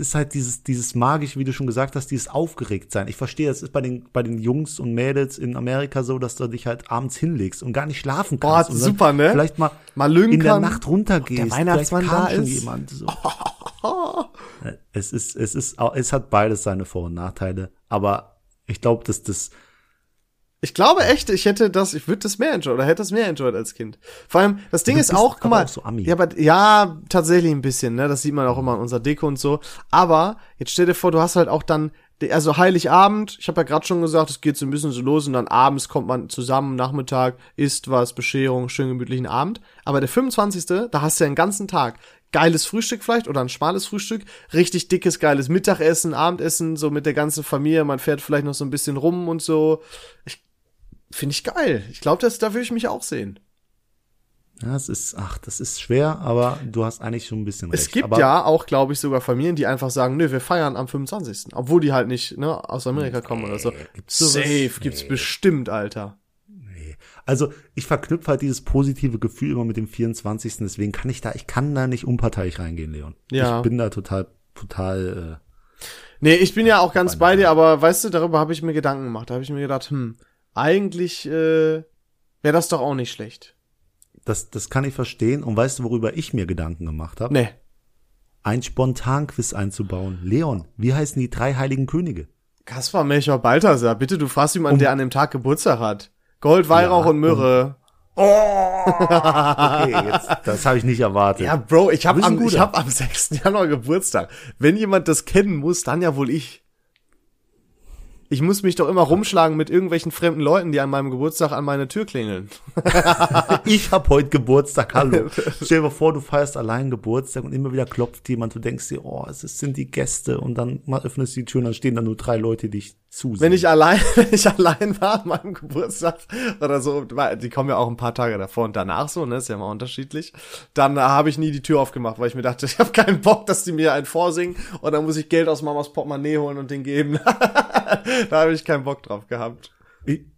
ist halt dieses magische, wie du schon gesagt hast, dieses Aufgeregtsein. Ich verstehe, das ist bei den Jungs und Mädels in Amerika so, dass du dich halt abends hinlegst und gar nicht schlafen kannst. Boah, super, ne? Vielleicht mal in der Nacht runtergehst. Der Weihnachtsmann da ist. Jemand, so. Es hat beides seine Vor- und Nachteile. Aber ich glaube, dass das, ich glaube echt, hätte das mehr enjoyed als Kind. Vor allem, das Ding ist auch, guck mal, auch so Ami. Ja, aber, ja, tatsächlich ein bisschen, ne, das sieht man auch immer in unserer Deko und so, aber jetzt stell dir vor, du hast halt auch dann, also Heiligabend, ich habe ja gerade schon gesagt, es geht so ein bisschen so los und dann abends kommt man zusammen, Nachmittag, isst was, Bescherung, schönen gemütlichen Abend, aber der 25., da hast du ja einen ganzen Tag. Geiles Frühstück vielleicht oder ein schmales Frühstück, richtig dickes, geiles Mittagessen, Abendessen, so mit der ganzen Familie, man fährt vielleicht noch so ein bisschen rum und so. Finde ich geil. Ich glaube, da will ich mich auch sehen. Ja, das ist schwer, aber du hast eigentlich schon ein bisschen recht. Es gibt aber ja auch, glaube ich, sogar Familien, die einfach sagen, nö, wir feiern am 25., obwohl die halt nicht, ne, aus Amerika kommen oder so. Gibt's bestimmt, Alter. Nee. Also, ich verknüpfe halt dieses positive Gefühl immer mit dem 24., deswegen ich kann da nicht unparteiisch reingehen, Leon. Ja. Ich bin da total nee, ich bin ja auch ganz bei dir, aber weißt du, darüber habe ich mir Gedanken gemacht. Da habe ich mir gedacht, eigentlich wäre das doch auch nicht schlecht. Das kann ich verstehen. Und weißt du, worüber ich mir Gedanken gemacht habe? Nee. Ein Spontanquiz einzubauen. Leon, wie heißen die 3 heiligen Könige? Kaspar, Melchior, Balthasar. Bitte, du fragst jemanden, der an dem Tag Geburtstag hat. Gold, Weihrauch und Myrrhe. Okay, jetzt, das habe ich nicht erwartet. Ja, Bro, ich hab am 6. Januar Geburtstag. Wenn jemand das kennen muss, dann ja wohl ich. Ich muss mich doch immer rumschlagen mit irgendwelchen fremden Leuten, die an meinem Geburtstag an meine Tür klingeln. Ich hab heute Geburtstag, hallo. Stell dir vor, du feierst allein Geburtstag und immer wieder klopft jemand. Du denkst dir, oh, es sind die Gäste. Und dann öffnest du die Tür und dann stehen da nur 3 Leute, die dich zusehen. Wenn ich allein war an meinem Geburtstag oder so, die kommen ja auch ein paar Tage davor und danach so, ne, ist ja mal unterschiedlich, dann habe ich nie die Tür aufgemacht, weil ich mir dachte, ich habe keinen Bock, dass die mir einen vorsingen und dann muss ich Geld aus Mamas Portemonnaie holen und denen geben. Da habe ich keinen Bock drauf gehabt.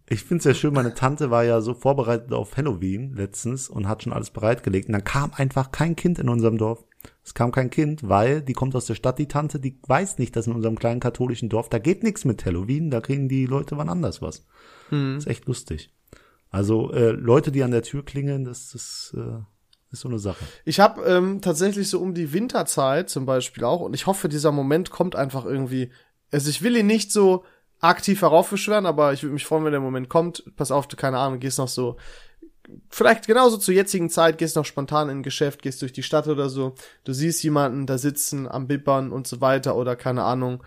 Ich finde es ja schön, meine Tante war ja so vorbereitet auf Halloween letztens und hat schon alles bereitgelegt. Und dann kam einfach kein Kind in unserem Dorf. Es kam kein Kind, weil die kommt aus der Stadt, die Tante, die weiß nicht, dass in unserem kleinen katholischen Dorf, da geht nichts mit Halloween, da kriegen die Leute wann anders was. Mhm. Das ist echt lustig. Also Leute, die an der Tür klingeln, das ist so eine Sache. Ich habe tatsächlich so um die Winterzeit zum Beispiel auch, und ich hoffe, dieser Moment kommt einfach irgendwie, also ich will ihn nicht so aktiv heraufbeschwören, aber ich würde mich freuen, wenn der Moment kommt. Pass auf, du, keine Ahnung, gehst noch so, vielleicht genauso zur jetzigen Zeit, gehst noch spontan in ein Geschäft, gehst durch die Stadt oder so, du siehst jemanden da sitzen, am Bibbern und so weiter oder keine Ahnung,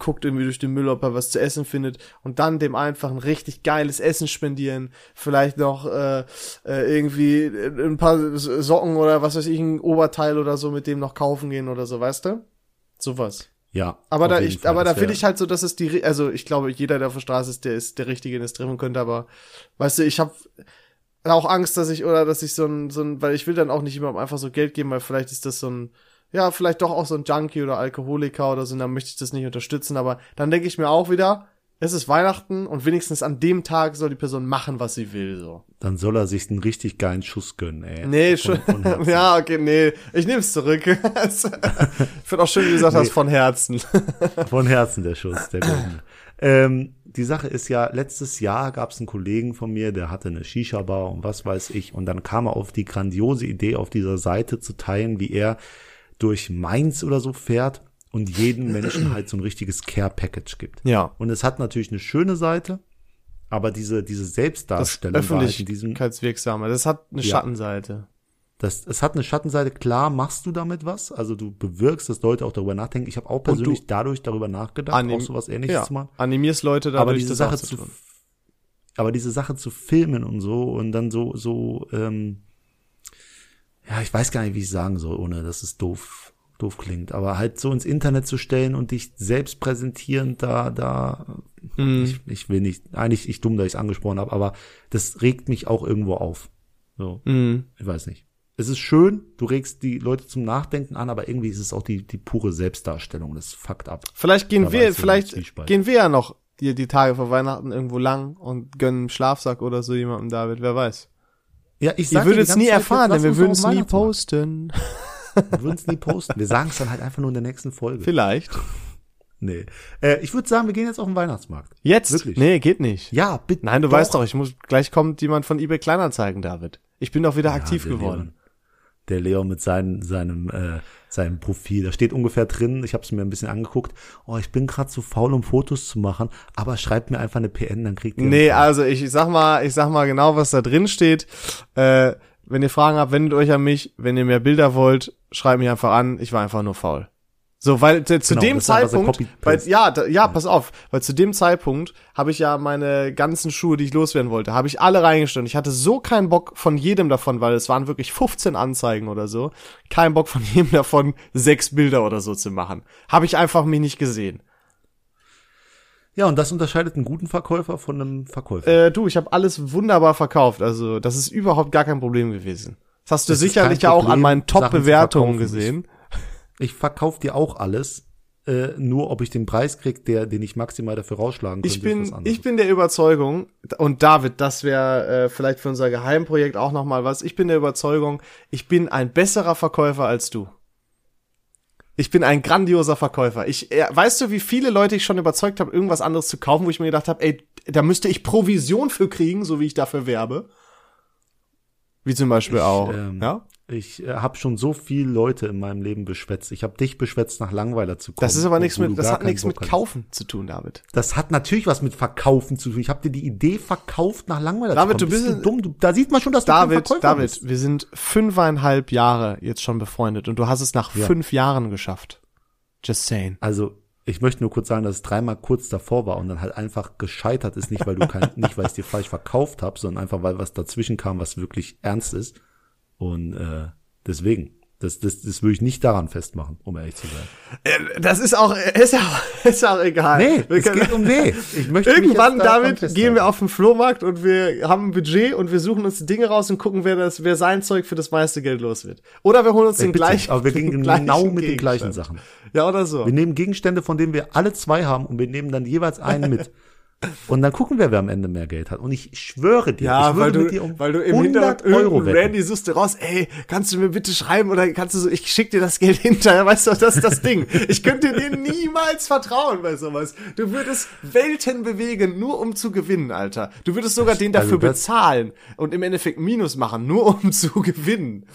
guckt irgendwie durch den Müll, ob er was zu essen findet und dann dem einfach ein richtig geiles Essen spendieren, vielleicht noch irgendwie ein paar Socken oder was weiß ich, ein Oberteil oder so mit dem noch kaufen gehen oder so, weißt du? Sowas. Ja. Aber da will ich halt so, dass es die, also ich glaube, jeder, der auf der Straße ist der Richtige, den es treffen könnte, aber, weißt du, ich habe auch Angst, dass ich so ein, weil ich will dann auch nicht jemandem einfach so Geld geben, weil vielleicht ist das so ein, ja, vielleicht doch auch so ein Junkie oder Alkoholiker oder so, und dann möchte ich das nicht unterstützen, aber dann denke ich mir auch wieder, es ist Weihnachten und wenigstens an dem Tag soll die Person machen, was sie will, so. Dann soll er sich einen richtig geilen Schuss gönnen, ey. Nee, schon. Ja, okay, nee. Ich nehm's zurück. Ich find auch schön, wie du gesagt hast, von Herzen. Von Herzen der Schuss, der Goldene. Die Sache ist ja, letztes Jahr gab's einen Kollegen von mir, der hatte eine Shisha-Bar und was weiß ich. Und dann kam er auf die grandiose Idee, auf dieser Seite zu teilen, wie er durch Mainz oder so fährt und jedem Menschen halt so ein richtiges Care-Package gibt. Ja. Und es hat natürlich eine schöne Seite, aber diese Selbstdarstellung, das Öffentlichkeitswirksame, das hat eine Schattenseite. Es hat eine Schattenseite, klar machst du damit was, also du bewirkst, dass Leute auch darüber nachdenken. Ich habe auch persönlich dadurch darüber nachgedacht, auch sowas Ähnliches zu machen. Animierst Leute dadurch, aber diese Sache zu filmen und so und dann so, ich weiß gar nicht, wie ich sagen soll, ohne dass es doof klingt, aber halt so ins Internet zu stellen und dich selbst präsentieren, ich will nicht, eigentlich ich dumm, dass ich es angesprochen habe, aber das regt mich auch irgendwo auf. So, Ich weiß nicht. Es ist schön, du regst die Leute zum Nachdenken an, aber irgendwie ist es auch die pure Selbstdarstellung, das fuckt ab. Vielleicht gehen wir ja noch die Tage vor Weihnachten irgendwo lang und gönnen einen Schlafsack oder so jemandem, David, wer weiß. Ja, ich würde es nie erfahren, denn wir würden es nie posten. Wir würden es nie posten. Wir sagen es dann halt einfach nur in der nächsten Folge. Vielleicht. Nee. Ich würde sagen, wir gehen jetzt auf den Weihnachtsmarkt. Jetzt? Wirklich? Nee, geht nicht. Ja, bitte. Nein, du doch. Weißt doch, gleich kommt jemand von eBay Kleinanzeigen, David. Ich bin doch wieder aktiv geworden. Der Leon mit seinem Profil. Da steht ungefähr drin, ich habe es mir ein bisschen angeguckt, ich bin gerade zu faul, um Fotos zu machen, aber schreibt mir einfach eine PN, dann kriegt ihr... Nee, also ich sag mal genau, was da drin steht. Wenn ihr Fragen habt, wendet euch an mich. Wenn ihr mehr Bilder wollt, schreibt mich einfach an. Ich war einfach nur faul. So, weil zu dem Zeitpunkt, pass auf, weil zu dem Zeitpunkt habe ich ja meine ganzen Schuhe, die ich loswerden wollte, habe ich alle reingestellt. Ich hatte so keinen Bock von jedem davon, weil es waren wirklich 15 Anzeigen oder so, keinen Bock von jedem davon 6 Bilder oder so zu machen. Habe ich einfach mich nicht gesehen. Ja, und das unterscheidet einen guten Verkäufer von einem Verkäufer. Ich habe alles wunderbar verkauft, also das ist überhaupt gar kein Problem gewesen. Das hast du sicherlich ja auch an meinen Top-Bewertungen gesehen. Ich verkaufe dir auch alles, nur ob ich den Preis kriege, den ich maximal dafür rausschlagen könnte. Ich bin der Überzeugung, und David, das wäre vielleicht für unser Geheimprojekt auch nochmal was, ich bin der Überzeugung, ich bin ein besserer Verkäufer als du. Ich bin ein grandioser Verkäufer. Weißt du, wie viele Leute ich schon überzeugt habe, irgendwas anderes zu kaufen, wo ich mir gedacht habe, ey, da müsste ich Provision für kriegen, so wie ich dafür werbe? Wie zum Beispiel ja? Ich habe schon so viele Leute in meinem Leben beschwätzt. Ich habe dich beschwätzt, nach Langweiler zu kommen. Das hat nichts mit Kaufen zu tun, David. Das hat natürlich was mit Verkaufen zu tun. Ich habe dir die Idee verkauft, nach Langweiler zu kommen. David, du bist dumm. Da sieht man schon, dass du kein Verkäufer bist. David, wir sind 5,5 Jahre jetzt schon befreundet und du hast es nach 5 Jahren geschafft. Just saying. Also, ich möchte nur kurz sagen, dass es 3-mal kurz davor war und dann halt einfach gescheitert ist. Nicht, weil nicht weil ich es dir falsch verkauft habe, sondern einfach, weil was dazwischen kam, was wirklich ernst ist. Und deswegen, das würde ich nicht daran festmachen, um ehrlich zu sein. Das ist auch egal. Nee, es geht um Ich möchte irgendwann, David, gehen wir auf den Flohmarkt und wir haben ein Budget und wir suchen uns Dinge raus und gucken, wer sein Zeug für das meiste Geld los wird. Oder wir holen uns den gleichen. Aber wir gehen genau mit den gleichen Sachen. Ja, oder so. Wir nehmen Gegenstände, von denen wir alle 2 haben und wir nehmen dann jeweils einen mit. Und dann gucken wir, wer am Ende mehr Geld hat. Und ich schwöre dir, weil du im Hintergrund irgendwie Randy suchst du raus, ey, kannst du mir bitte schreiben oder kannst du so, ich schick dir das Geld hinterher, weißt du, das ist das Ding. Ich könnte dir niemals vertrauen bei sowas. Du würdest Welten bewegen, nur um zu gewinnen, Alter. Du würdest sogar den dafür bezahlen und im Endeffekt Minus machen, nur um zu gewinnen.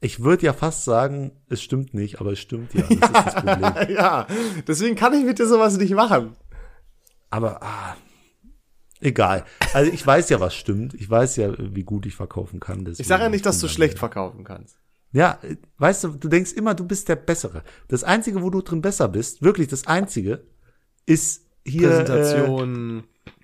Ich würde ja fast sagen, es stimmt nicht, aber es stimmt ja. Das ist das Problem. Ja, deswegen kann ich mit dir sowas nicht machen. Aber egal. Also ich weiß ja, was stimmt. Ich weiß ja, wie gut ich verkaufen kann. Ich sage ja nicht, dass du schlecht verkaufen kannst. Ja, weißt du, du denkst immer, du bist der Bessere. Das Einzige, wo du drin besser bist, wirklich das Einzige, ist hier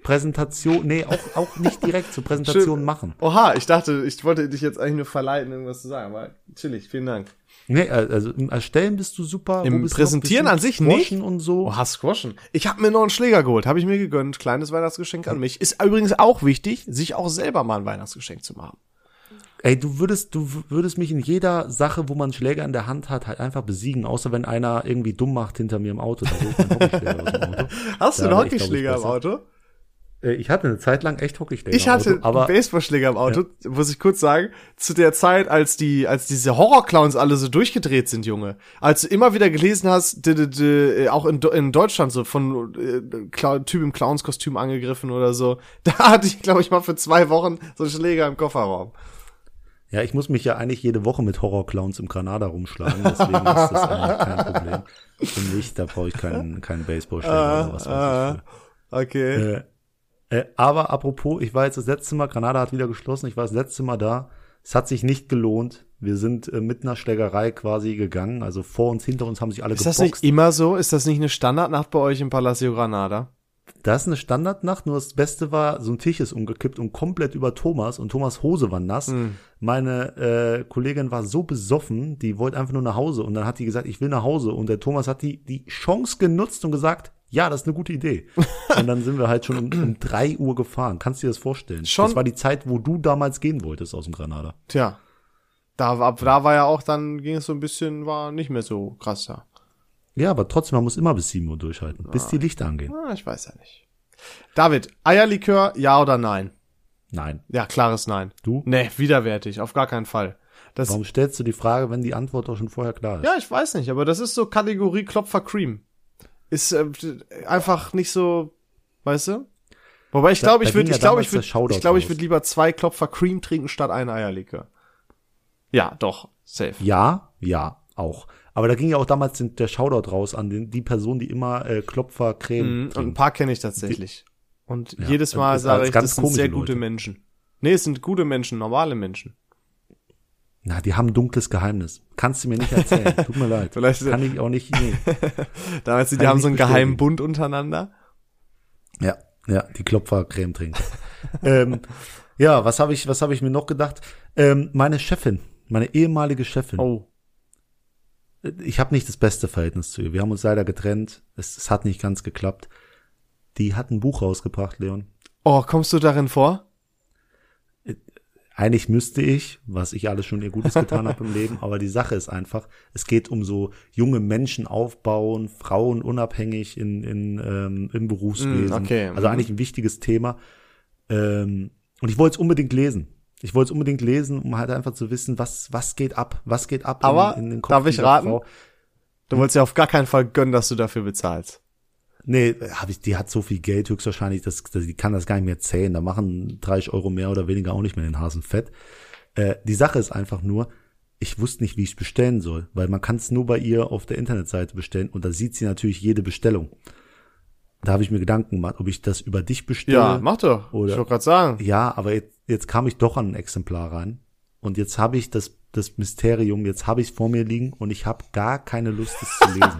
Präsentation. Nee, auch nicht direkt zur Präsentation machen. Oha, ich dachte, ich wollte dich jetzt eigentlich nur verleiten, irgendwas zu sagen. Aber chillig, vielen Dank. Nee, also im Erstellen bist du super. Im Präsentieren an sich nicht. Und so. Oh, Squashen. Ich habe mir noch einen Schläger geholt, habe ich mir gegönnt. Kleines Weihnachtsgeschenk an mich. Ist übrigens auch wichtig, sich auch selber mal ein Weihnachtsgeschenk zu machen. Ey, du würdest mich in jeder Sache, wo man einen Schläger in der Hand hat, halt einfach besiegen. Außer wenn einer irgendwie dumm macht hinter mir im Auto. Hast du einen Hockeyschläger im Auto? Ich hatte eine Zeit lang echt Hockeyschläger. Ich hatte einen Baseballschläger im Auto, ja. Muss ich kurz sagen. Zu der Zeit, als diese Horrorclowns alle so durchgedreht sind, Junge. Als du immer wieder gelesen hast, auch in Deutschland so von Typ im Clownskostüm angegriffen oder so. Da hatte ich, glaube ich, mal für 2 Wochen so einen Schläger im Kofferraum. Ja, ich muss mich ja eigentlich jede Woche mit Horrorclowns im Granada rumschlagen, deswegen ist das eigentlich kein Problem. Für mich, da brauche ich keinen Baseballschläger oder was weiß ich. Okay. Aber apropos, ich war jetzt das letzte Mal, Granada hat wieder geschlossen, ich war das letzte Mal da. Es hat sich nicht gelohnt. Wir sind mit einer Schlägerei quasi gegangen. Also vor uns, hinter uns haben sich alle geboxt. Ist das nicht immer so? Ist das nicht eine Standardnacht bei euch im Palacio Granada? Das ist eine Standardnacht, nur das Beste war, so ein Tisch ist umgekippt und komplett über Thomas und Thomas' Hose war nass. Mhm. Meine Kollegin war so besoffen, die wollte einfach nur nach Hause und dann hat die gesagt, ich will nach Hause und der Thomas hat die Chance genutzt und gesagt, ja, das ist eine gute Idee. Und dann sind wir halt schon um 3 Uhr gefahren. Kannst du dir das vorstellen? Schon? Das war die Zeit, wo du damals gehen wolltest aus dem Granada. Tja, da war ja auch, dann ging es so ein bisschen, war nicht mehr so krass da. Ja, aber trotzdem, man muss immer bis 7 Uhr durchhalten, bis die Lichter angehen. Ich weiß ja nicht. David, Eierlikör, ja oder nein? Nein. Ja, klares Nein. Du? Nee, widerwärtig, auf gar keinen Fall. Das Warum stellst du die Frage, wenn die Antwort doch schon vorher klar ist? Ja, ich weiß nicht, aber das ist so Kategorie Klopfer Cream. Ist einfach nicht so, weißt du? Wobei ich glaube, ich würde lieber 2 Klopfer Cream trinken statt 1 Eierlikör. Ja, doch, safe. Ja, auch. Aber da ging ja auch damals der Shoutout raus an die Person, die immer Klopfercreme trinkt. Und ein paar kenne ich tatsächlich. Und ja, jedes Mal sage ich, das sind sehr gute Menschen. Nee, es sind gute Menschen, normale Menschen. Na, die haben ein dunkles Geheimnis. Kannst du mir nicht erzählen. Tut mir leid. Vielleicht kann ich auch nicht. Nee. Damals, die haben so einen geheimen Bund untereinander. Ja, die Klopfercreme trinken. Ja, was habe ich mir noch gedacht? Meine ehemalige Chefin. Oh. Ich habe nicht das beste Verhältnis zu ihr. Wir haben uns leider getrennt. Es hat nicht ganz geklappt. Die hat ein Buch rausgebracht, Leon. Oh, kommst du darin vor? Eigentlich müsste ich, was ich alles schon ihr Gutes getan habe im Leben, aber die Sache ist einfach, es geht um so junge Menschen aufbauen, Frauen unabhängig im Berufswesen. Okay. Also eigentlich ein wichtiges Thema. Und ich wollte es unbedingt lesen. Ich wollte es unbedingt lesen, um halt einfach zu wissen, was geht ab aber in den Kopf. Aber darf ich raten? Frau. Du wolltest ja auf gar keinen Fall gönnen, dass du dafür bezahlst. Nee, die hat so viel Geld höchstwahrscheinlich, die kann das gar nicht mehr zählen. Da machen 30 Euro mehr oder weniger auch nicht mehr den Hasen fett. Die Sache ist einfach nur, ich wusste nicht, wie ich es bestellen soll, weil man kann es nur bei ihr auf der Internetseite bestellen und da sieht sie natürlich jede Bestellung. Da habe ich mir Gedanken gemacht, ob ich das über dich bestelle. Ja, mach doch. Oder, ich wollte gerade sagen. Ja, aber jetzt kam ich doch an ein Exemplar rein und jetzt habe ich das Mysterium, jetzt habe ich es vor mir liegen und ich habe gar keine Lust, es zu lesen.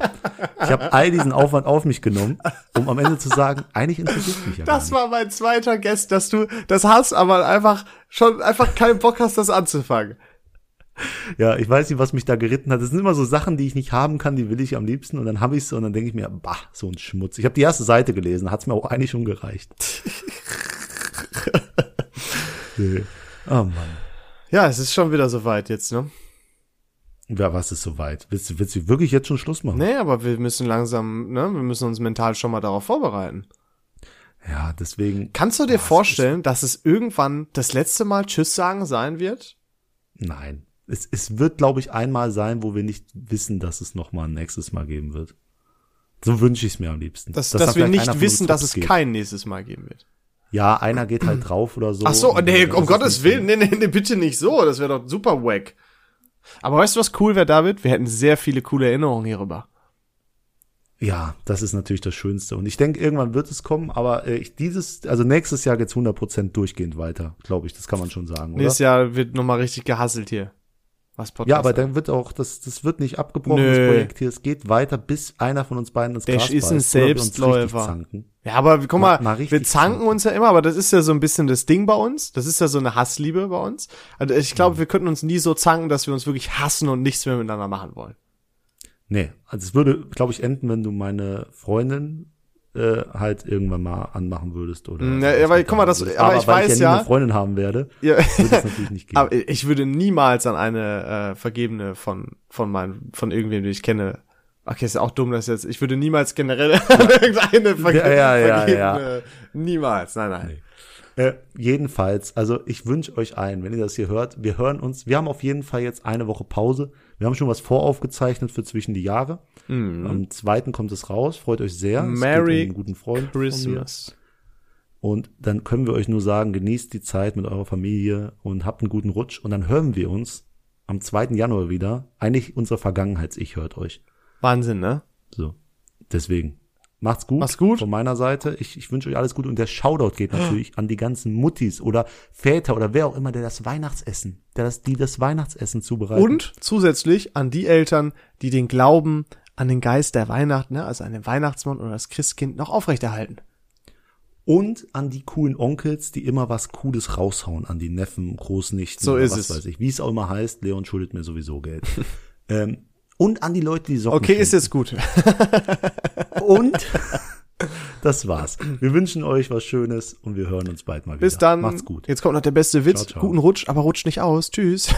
Ich habe all diesen Aufwand auf mich genommen, um am Ende zu sagen, eigentlich interessiert mich ja gar nicht. Das war mein zweiter Guest, dass du das hast, aber einfach keinen Bock hast, das anzufangen. Ja, ich weiß nicht, was mich da geritten hat. Das sind immer so Sachen, die ich nicht haben kann, die will ich am liebsten und dann habe ich es und dann denke ich mir, bah, so ein Schmutz. Ich habe die erste Seite gelesen, hat es mir auch eigentlich schon gereicht. Nee. Oh Mann. Ja, es ist schon wieder soweit jetzt, ne? Ja, was ist soweit? Willst du wirklich jetzt schon Schluss machen? Nee, aber wir müssen langsam, ne? Wir müssen uns mental schon mal darauf vorbereiten. Ja, deswegen. Kannst du dir vorstellen, dass es irgendwann das letzte Mal Tschüss sagen sein wird? Nein. Es wird, glaube ich, einmal sein, wo wir nicht wissen, dass es nochmal ein nächstes Mal geben wird. So wünsche ich es mir am liebsten. Dass wir nicht wissen, dass es kein nächstes Mal geben wird. Ja, einer geht halt drauf oder so. Ach so, nee, um Gottes Willen, nee, bitte nicht so. Das wäre doch super wack. Aber weißt du, was cool wäre, David? Wir hätten sehr viele coole Erinnerungen hierüber. Ja, das ist natürlich das Schönste. Und ich denke, irgendwann wird es kommen, aber nächstes Jahr geht's 100% durchgehend weiter, glaube ich. Das kann man schon sagen, oder? Nächstes Jahr wird nochmal richtig gehasselt hier. Was Podcast ja, aber hat. Dann wird auch, das wird nicht abgebrochen, das Projekt hier. Es geht weiter, bis einer von uns beiden ins Gras beißt. Der ist ein Selbstläufer. Ja, aber guck mal wir zanken uns ja immer, aber das ist ja so ein bisschen das Ding bei uns. Das ist ja so eine Hassliebe bei uns. Also ich glaube, wir könnten uns nie so zanken, dass wir uns wirklich hassen und nichts mehr miteinander machen wollen. Nee, also es würde, glaube ich, enden, wenn du meine Freundin halt irgendwann mal anmachen würdest oder. Ja, weil guck mal, aber ich weiß ja, weil ich ja nie eine Freundin haben werde, ja. Würde das natürlich nicht gehen. Aber ich würde niemals an eine Vergebene von irgendwem, den ich kenne. Okay, ist auch dumm, das jetzt. Ich würde niemals generell an irgendeine Vergebene. Ja. Niemals, nein. Nee. Jedenfalls, also ich wünsche euch allen, wenn ihr das hier hört, wir hören uns. Wir haben auf jeden Fall jetzt eine Woche Pause. Wir haben schon was voraufgezeichnet für zwischen die Jahre. Mhm. Am 2. kommt es raus. Freut euch sehr. Merry es geht um einen guten Freund Christmas. Von mir. Und dann können wir euch nur sagen, genießt die Zeit mit eurer Familie und habt einen guten Rutsch. Und dann hören wir uns am 2. Januar wieder. Eigentlich unser Vergangenheits-Ich hört euch. Wahnsinn, ne? So, deswegen. Macht's gut. Macht's gut. Von meiner Seite. Ich wünsche euch alles Gute. Und der Shoutout geht natürlich an die ganzen Muttis oder Väter oder wer auch immer, der das Weihnachtsessen, die das Weihnachtsessen zubereiten. Und zusätzlich an die Eltern, die den Glauben an den Geist der Weihnacht, ne, also an den Weihnachtsmann oder das Christkind noch aufrechterhalten. Und an die coolen Onkels, die immer was Cooles raushauen, an die Neffen, Großnichten, so ist was es. Weiß ich. Wie es auch immer heißt, Leon schuldet mir sowieso Geld. Und an die Leute, die Socken finden. Ist jetzt gut. Und das war's. Wir wünschen euch was Schönes und wir hören uns bald mal wieder. Bis dann. Macht's gut. Jetzt kommt noch der beste Witz. Ciao, ciao. Guten Rutsch, aber rutscht nicht aus. Tschüss.